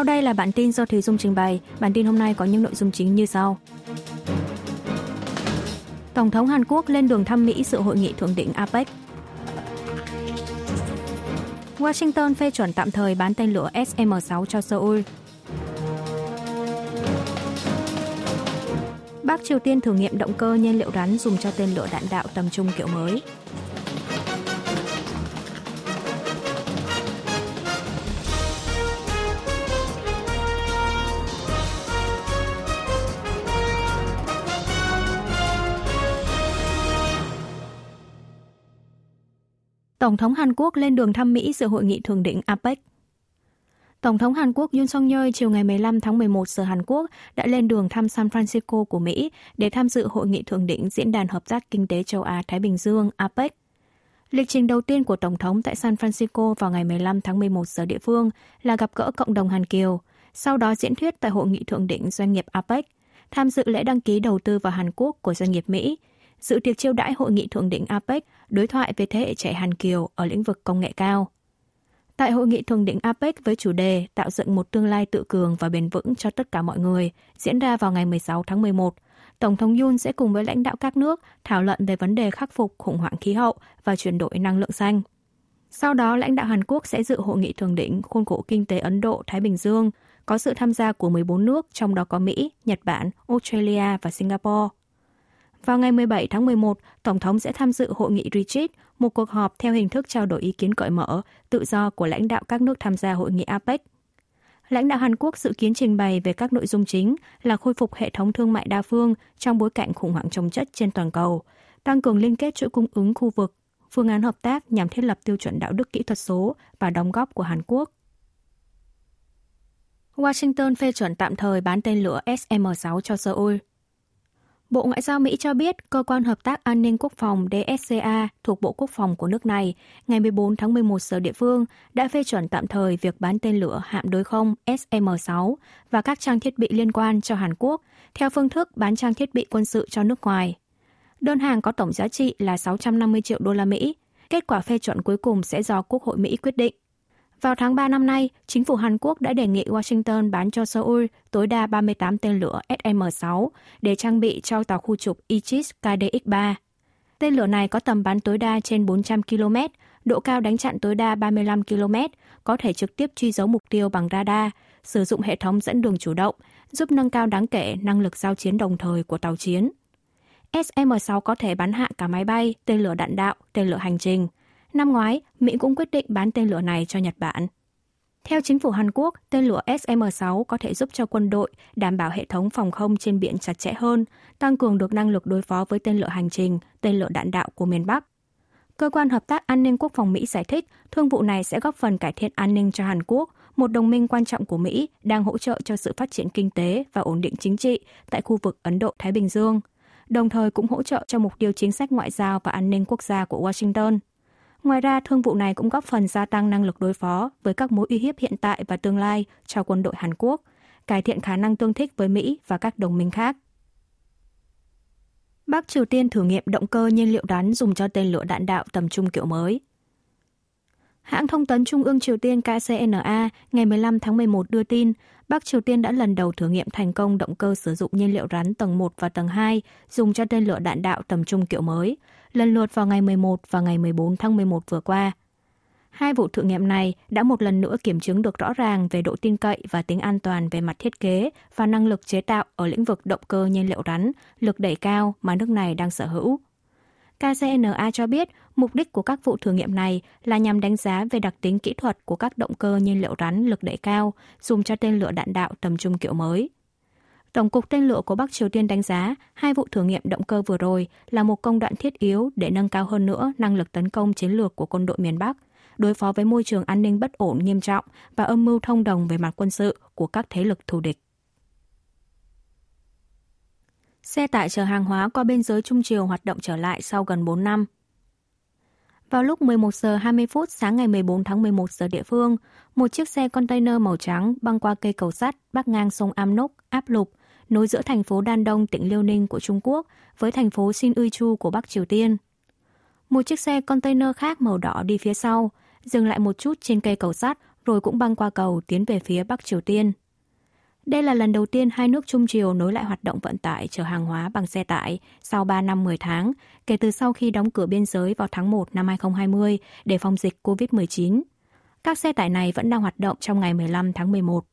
Sau đây là bản tin do Thùy Dung trình bày. Bản tin hôm nay có những nội dung chính như sau. Tổng thống Hàn Quốc lên đường thăm Mỹ dự hội nghị thượng đỉnh APEC. Washington phê chuẩn tạm thời bán tên lửa SM-6 cho Seoul. Bắc Triều Tiên thử nghiệm động cơ nhiên liệu rắn dùng cho tên lửa đạn đạo tầm trung kiểu mới. Tổng thống Hàn Quốc lên đường thăm Mỹ dự hội nghị thượng đỉnh APEC. Tổng thống Hàn Quốc Yoon Suk-yeol chiều ngày 15 tháng 11 giờ Hàn Quốc đã lên đường thăm San Francisco của Mỹ để tham dự hội nghị thượng đỉnh Diễn đàn Hợp tác Kinh tế Châu Á-Thái Bình Dương APEC. Lịch trình đầu tiên của Tổng thống tại San Francisco vào ngày 15 tháng 11 giờ địa phương là gặp gỡ cộng đồng Hàn Kiều, sau đó diễn thuyết tại hội nghị thượng đỉnh doanh nghiệp APEC, tham dự lễ đăng ký đầu tư vào Hàn Quốc của doanh nghiệp Mỹ, dự tiệc chiêu đãi hội nghị thượng đỉnh APEC, đối thoại về thế hệ trẻ Hàn Kiều ở lĩnh vực công nghệ cao. Tại hội nghị thượng đỉnh APEC với chủ đề Tạo dựng một tương lai tự cường và bền vững cho tất cả mọi người diễn ra vào ngày 16 tháng 11, Tổng thống Yoon sẽ cùng với lãnh đạo các nước thảo luận về vấn đề khắc phục khủng hoảng khí hậu và chuyển đổi năng lượng xanh. Sau đó, lãnh đạo Hàn Quốc sẽ dự hội nghị thượng đỉnh khuôn khổ kinh tế Ấn Độ-Thái Bình Dương, có sự tham gia của 14 nước, trong đó có Mỹ, Nhật Bản, Australia và Singapore. Vào ngày 17 tháng 11, Tổng thống sẽ tham dự hội nghị Retreat, một cuộc họp theo hình thức trao đổi ý kiến cởi mở, tự do của lãnh đạo các nước tham gia hội nghị APEC. Lãnh đạo Hàn Quốc dự kiến trình bày về các nội dung chính là khôi phục hệ thống thương mại đa phương trong bối cảnh khủng hoảng chồng chất trên toàn cầu, tăng cường liên kết chuỗi cung ứng khu vực, phương án hợp tác nhằm thiết lập tiêu chuẩn đạo đức kỹ thuật số và đóng góp của Hàn Quốc. Washington phê chuẩn tạm thời bán tên lửa SM-6 cho Seoul. Bộ Ngoại giao Mỹ cho biết Cơ quan Hợp tác An ninh Quốc phòng DSCA thuộc Bộ Quốc phòng của nước này ngày 14 tháng 11 giờ địa phương đã phê chuẩn tạm thời việc bán tên lửa hạm đối không SM-6 và các trang thiết bị liên quan cho Hàn Quốc theo phương thức bán trang thiết bị quân sự cho nước ngoài. Đơn hàng có tổng giá trị là 650 triệu đô la Mỹ. Kết quả phê chuẩn cuối cùng sẽ do Quốc hội Mỹ quyết định. Vào tháng 3 năm nay, chính phủ Hàn Quốc đã đề nghị Washington bán cho Seoul tối đa 38 tên lửa SM-6 để trang bị cho tàu khu trục Aegis KDX-3. Tên lửa này có tầm bắn tối đa trên 400 km, độ cao đánh chặn tối đa 35 km, có thể trực tiếp truy dấu mục tiêu bằng radar, sử dụng hệ thống dẫn đường chủ động, giúp nâng cao đáng kể năng lực giao chiến đồng thời của tàu chiến. SM-6 có thể bắn hạ cả máy bay, tên lửa đạn đạo, tên lửa hành trình. Năm ngoái, Mỹ cũng quyết định bán tên lửa này cho Nhật Bản. Theo chính phủ Hàn Quốc, tên lửa SM-6 có thể giúp cho quân đội đảm bảo hệ thống phòng không trên biển chặt chẽ hơn, tăng cường được năng lực đối phó với tên lửa hành trình, tên lửa đạn đạo của miền Bắc. Cơ quan Hợp tác An ninh Quốc phòng Mỹ giải thích thương vụ này sẽ góp phần cải thiện an ninh cho Hàn Quốc, một đồng minh quan trọng của Mỹ đang hỗ trợ cho sự phát triển kinh tế và ổn định chính trị tại khu vực Ấn Độ-Thái Bình Dương, đồng thời cũng hỗ trợ cho mục tiêu chính sách ngoại giao và an ninh quốc gia của Washington. Ngoài ra, thương vụ này cũng góp phần gia tăng năng lực đối phó với các mối uy hiếp hiện tại và tương lai cho quân đội Hàn Quốc, cải thiện khả năng tương thích với Mỹ và các đồng minh khác. Bắc Triều Tiên thử nghiệm động cơ nhiên liệu rắn dùng cho tên lửa đạn đạo tầm trung kiểu mới. Hãng thông tấn Trung ương Triều Tiên KCNA ngày 15 tháng 11 đưa tin, Bắc Triều Tiên đã lần đầu thử nghiệm thành công động cơ sử dụng nhiên liệu rắn tầng 1 và tầng 2 dùng cho tên lửa đạn đạo tầm trung kiểu mới, lần lượt vào ngày 11 và ngày 14 tháng 11 vừa qua. Hai vụ thử nghiệm này đã một lần nữa kiểm chứng được rõ ràng về độ tin cậy và tính an toàn về mặt thiết kế và năng lực chế tạo ở lĩnh vực động cơ nhiên liệu rắn, lực đẩy cao mà nước này đang sở hữu. KCNA cho biết mục đích của các vụ thử nghiệm này là nhằm đánh giá về đặc tính kỹ thuật của các động cơ nhiên liệu rắn lực đẩy cao dùng cho tên lửa đạn đạo tầm trung kiểu mới. Tổng cục tên lửa của Bắc Triều Tiên đánh giá hai vụ thử nghiệm động cơ vừa rồi là một công đoạn thiết yếu để nâng cao hơn nữa năng lực tấn công chiến lược của quân đội miền Bắc, đối phó với môi trường an ninh bất ổn nghiêm trọng và âm mưu thông đồng về mặt quân sự của các thế lực thù địch. Xe tải chở hàng hóa qua biên giới Trung Triều hoạt động trở lại sau gần 4 năm. Vào lúc 11 giờ 20 phút sáng ngày 14 tháng 11 giờ địa phương, một chiếc xe container màu trắng băng qua cây cầu sắt bắc ngang sông Amnok, áp lục, nối giữa thành phố Đan Đông, tỉnh Liêu Ninh của Trung Quốc với thành phố Sinuiju của Bắc Triều Tiên. Một chiếc xe container khác màu đỏ đi phía sau, dừng lại một chút trên cây cầu sắt rồi cũng băng qua cầu tiến về phía Bắc Triều Tiên. Đây là lần đầu tiên hai nước Trung Triều nối lại hoạt động vận tải chở hàng hóa bằng xe tải sau 3 năm 10 tháng, kể từ sau khi đóng cửa biên giới vào tháng 1 năm 2020 để phòng dịch COVID-19. Các xe tải này vẫn đang hoạt động trong ngày 15 tháng 11.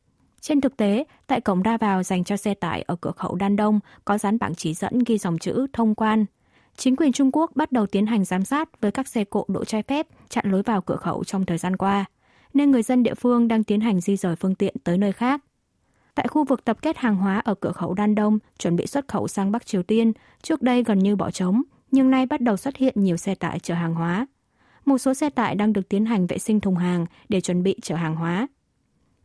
Trên thực tế, tại cổng ra vào dành cho xe tải ở cửa khẩu Đan Đông có dán bảng chỉ dẫn ghi dòng chữ thông quan. Chính quyền Trung Quốc bắt đầu tiến hành giám sát với các xe cộ đỗ trái phép chặn lối vào cửa khẩu trong thời gian qua, nên người dân địa phương đang tiến hành di rời phương tiện tới nơi khác. Tại khu vực tập kết hàng hóa ở cửa khẩu Đan Đông chuẩn bị xuất khẩu sang Bắc Triều Tiên, trước đây gần như bỏ trống, nhưng nay bắt đầu xuất hiện nhiều xe tải chở hàng hóa. Một số xe tải đang được tiến hành vệ sinh thùng hàng để chuẩn bị chở hàng hóa.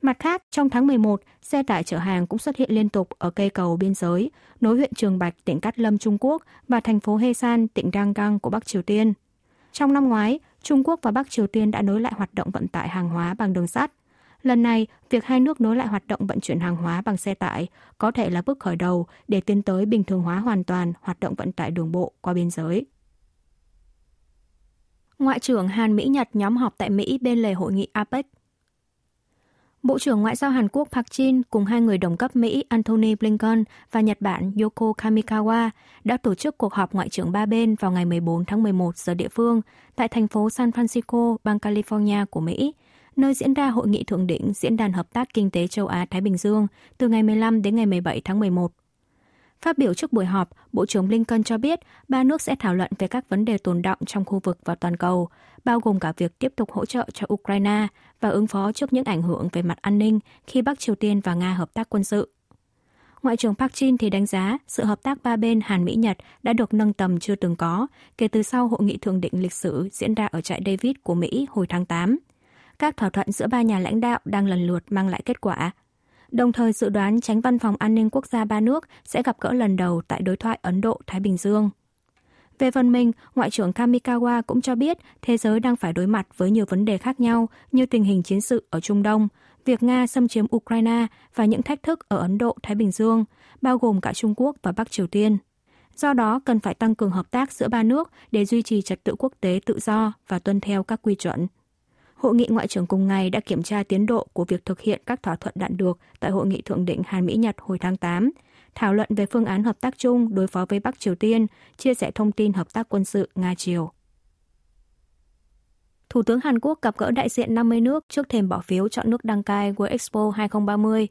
Mặt khác, trong tháng 11, xe tải chở hàng cũng xuất hiện liên tục ở cây cầu biên giới, nối huyện Trường Bạch, tỉnh Cát Lâm, Trung Quốc và thành phố Hesan, tỉnh Rangang của Bắc Triều Tiên. Trong năm ngoái, Trung Quốc và Bắc Triều Tiên đã nối lại hoạt động vận tải hàng hóa bằng đường sắt. Lần này, việc hai nước nối lại hoạt động vận chuyển hàng hóa bằng xe tải có thể là bước khởi đầu để tiến tới bình thường hóa hoàn toàn hoạt động vận tải đường bộ qua biên giới. Ngoại trưởng Hàn-Mỹ-Nhật nhóm họp tại Mỹ bên lề hội nghị APEC. Bộ trưởng Ngoại giao Hàn Quốc Park Jin cùng hai người đồng cấp Mỹ Anthony Blinken và Nhật Bản Yoko Kamikawa đã tổ chức cuộc họp ngoại trưởng ba bên vào ngày 14 tháng 11 giờ địa phương tại thành phố San Francisco, bang California của Mỹ, nơi diễn ra hội nghị thượng đỉnh Diễn đàn Hợp tác Kinh tế Châu Á-Thái Bình Dương từ ngày 15 đến ngày 17 tháng 11. Phát biểu trước buổi họp, Bộ trưởng Blinken cho biết ba nước sẽ thảo luận về các vấn đề tồn đọng trong khu vực và toàn cầu, bao gồm cả việc tiếp tục hỗ trợ cho Ukraine và ứng phó trước những ảnh hưởng về mặt an ninh khi Bắc Triều Tiên và Nga hợp tác quân sự. Ngoại trưởng Park Jin thì đánh giá sự hợp tác ba bên Hàn-Mỹ-Nhật đã được nâng tầm chưa từng có kể từ sau hội nghị thượng đỉnh lịch sử diễn ra ở trại David của Mỹ hồi tháng 8. Các thỏa thuận giữa ba nhà lãnh đạo đang lần lượt mang lại kết quả. Đồng thời dự đoán Chánh Văn phòng An ninh Quốc gia ba nước sẽ gặp gỡ lần đầu tại đối thoại Ấn Độ-Thái Bình Dương. Về phần mình, Ngoại trưởng Kamikawa cũng cho biết thế giới đang phải đối mặt với nhiều vấn đề khác nhau như tình hình chiến sự ở Trung Đông, việc Nga xâm chiếm Ukraine và những thách thức ở Ấn Độ-Thái Bình Dương, bao gồm cả Trung Quốc và Bắc Triều Tiên. Do đó, cần phải tăng cường hợp tác giữa ba nước để duy trì trật tự quốc tế tự do và tuân theo các quy chuẩn. Hội nghị ngoại trưởng cùng ngày đã kiểm tra tiến độ của việc thực hiện các thỏa thuận đạt được tại Hội nghị Thượng đỉnh Hàn-Mỹ-Nhật hồi tháng 8, thảo luận về phương án hợp tác chung đối phó với Bắc Triều Tiên, chia sẻ thông tin hợp tác quân sự Nga-Triều. Thủ tướng Hàn Quốc gặp gỡ đại diện 50 nước trước thềm bỏ phiếu chọn nước đăng cai World Expo 2030.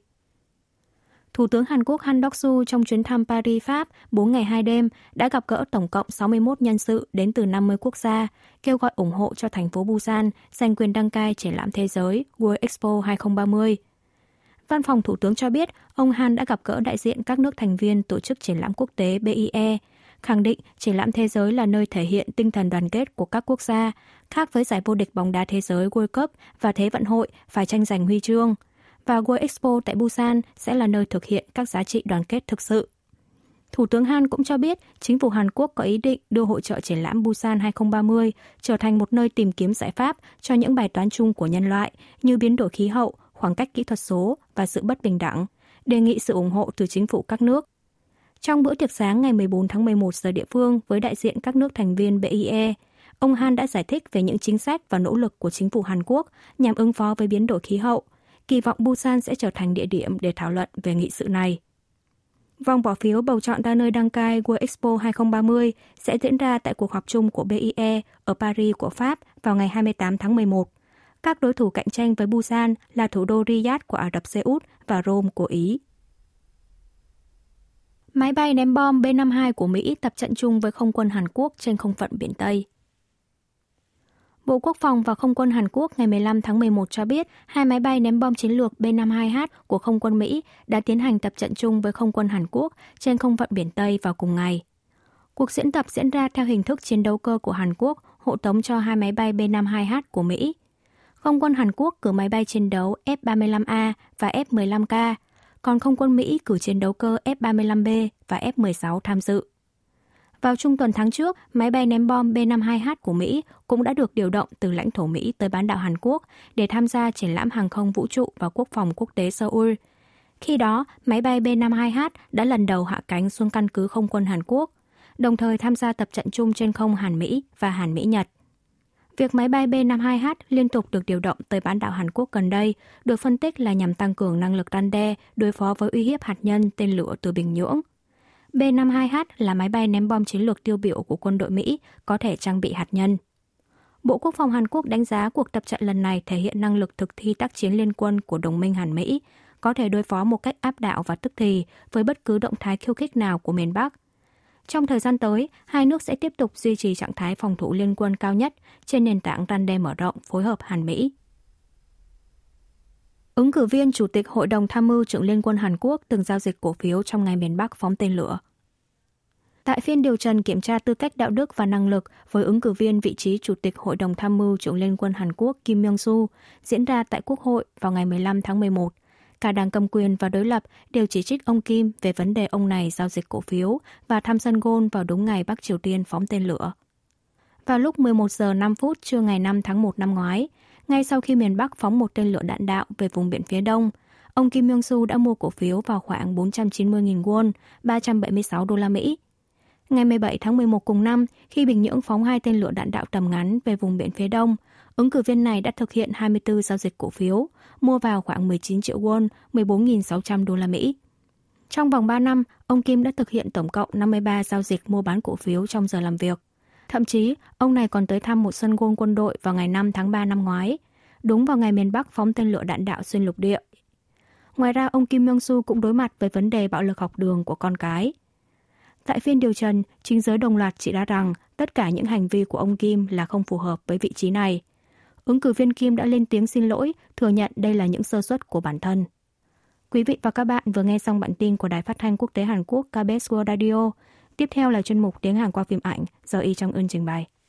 Thủ tướng Hàn Quốc Han Duck-soo trong chuyến thăm Paris, Pháp 4 ngày 2 đêm đã gặp gỡ tổng cộng 61 nhân sự đến từ 50 quốc gia, kêu gọi ủng hộ cho thành phố Busan giành quyền đăng cai triển lãm thế giới World Expo 2030. Văn phòng Thủ tướng cho biết ông Han đã gặp gỡ đại diện các nước thành viên tổ chức triển lãm quốc tế BIE, khẳng định triển lãm thế giới là nơi thể hiện tinh thần đoàn kết của các quốc gia, khác với giải vô địch bóng đá thế giới World Cup và Thế vận hội phải tranh giành huy chương. Và World Expo tại Busan sẽ là nơi thực hiện các giá trị đoàn kết thực sự. Thủ tướng Han cũng cho biết chính phủ Hàn Quốc có ý định đưa hội chợ triển lãm Busan 2030 trở thành một nơi tìm kiếm giải pháp cho những bài toán chung của nhân loại như biến đổi khí hậu, khoảng cách kỹ thuật số và sự bất bình đẳng, đề nghị sự ủng hộ từ chính phủ các nước. Trong bữa tiệc sáng ngày 14 tháng 11 giờ địa phương với đại diện các nước thành viên BIE, ông Han đã giải thích về những chính sách và nỗ lực của chính phủ Hàn Quốc nhằm ứng phó với biến đổi khí hậu, kỳ vọng Busan sẽ trở thành địa điểm để thảo luận về nghị sự này. Vòng bỏ phiếu bầu chọn ra nơi đăng cai World Expo 2030 sẽ diễn ra tại cuộc họp chung của BIE ở Paris của Pháp vào ngày 28 tháng 11. Các đối thủ cạnh tranh với Busan là thủ đô Riyadh của Ả Rập Xê Út và Rome của Ý. Máy bay ném bom B-52 của Mỹ tập trận chung với không quân Hàn Quốc trên không phận Biển Tây. Bộ Quốc phòng và Không quân Hàn Quốc ngày 15 tháng 11 cho biết hai máy bay ném bom chiến lược B-52H của Không quân Mỹ đã tiến hành tập trận chung với Không quân Hàn Quốc trên không phận Biển Tây vào cùng ngày. Cuộc diễn tập diễn ra theo hình thức chiến đấu cơ của Hàn Quốc hộ tống cho hai máy bay B-52H của Mỹ. Không quân Hàn Quốc cử máy bay chiến đấu F-35A và F-15K, còn Không quân Mỹ cử chiến đấu cơ F-35B và F-16 tham dự. Vào trung tuần tháng trước, máy bay ném bom B-52H của Mỹ cũng đã được điều động từ lãnh thổ Mỹ tới bán đảo Hàn Quốc để tham gia triển lãm hàng không vũ trụ và quốc phòng quốc tế Seoul. Khi đó, máy bay B-52H đã lần đầu hạ cánh xuống căn cứ không quân Hàn Quốc, đồng thời tham gia tập trận chung trên không Hàn Mỹ và Hàn Mỹ Nhật. Việc máy bay B-52H liên tục được điều động tới bán đảo Hàn Quốc gần đây được phân tích là nhằm tăng cường năng lực răn đe đối phó với uy hiếp hạt nhân tên lửa từ Bình Nhưỡng. B-52H là máy bay ném bom chiến lược tiêu biểu của quân đội Mỹ, có thể trang bị hạt nhân. Bộ Quốc phòng Hàn Quốc đánh giá cuộc tập trận lần này thể hiện năng lực thực thi tác chiến liên quân của đồng minh Hàn Mỹ, có thể đối phó một cách áp đảo và tức thì với bất cứ động thái khiêu khích nào của miền Bắc. Trong thời gian tới, hai nước sẽ tiếp tục duy trì trạng thái phòng thủ liên quân cao nhất trên nền tảng răn đe mở rộng phối hợp Hàn Mỹ. Ứng cử viên Chủ tịch Hội đồng Tham mưu trưởng Liên quân Hàn Quốc từng giao dịch cổ phiếu trong ngày miền Bắc phóng tên lửa. Tại phiên điều trần kiểm tra tư cách đạo đức và năng lực với ứng cử viên vị trí Chủ tịch Hội đồng Tham mưu trưởng Liên quân Hàn Quốc Kim Myung-su diễn ra tại Quốc hội vào ngày 15 tháng 11, cả đảng cầm quyền và đối lập đều chỉ trích ông Kim về vấn đề ông này giao dịch cổ phiếu và thăm sân golf vào đúng ngày Bắc Triều Tiên phóng tên lửa. Vào lúc 11 giờ 5 phút trưa ngày 5 tháng 1 năm ngoái, ngay sau khi miền Bắc phóng một tên lửa đạn đạo về vùng biển phía Đông, ông Kim Myung-su đã mua cổ phiếu vào khoảng 490.000 won, $376. Ngày 17 tháng 11 cùng năm, khi Bình Nhưỡng phóng hai tên lửa đạn đạo tầm ngắn về vùng biển phía Đông, ứng cử viên này đã thực hiện 24 giao dịch cổ phiếu, mua vào khoảng 19 triệu won, $14.600. Trong vòng 3 năm, ông Kim đã thực hiện tổng cộng 53 giao dịch mua bán cổ phiếu trong giờ làm việc. Thậm chí, ông này còn tới thăm một sân golf quân đội vào ngày 5 tháng 3 năm ngoái, đúng vào ngày miền Bắc phóng tên lửa đạn đạo xuyên lục địa. Ngoài ra, ông Kim Myung-su cũng đối mặt với vấn đề bạo lực học đường của con cái. Tại phiên điều trần, chính giới đồng loạt chỉ ra rằng tất cả những hành vi của ông Kim là không phù hợp với vị trí này. Ứng cử viên Kim đã lên tiếng xin lỗi, thừa nhận đây là những sơ suất của bản thân. Quý vị và các bạn vừa nghe xong bản tin của Đài Phát thanh Quốc tế Hàn Quốc KBS World Radio. Tiếp theo là chuyên mục Tiếng Hàn qua phim ảnh do Y Trong Ưn trình bày.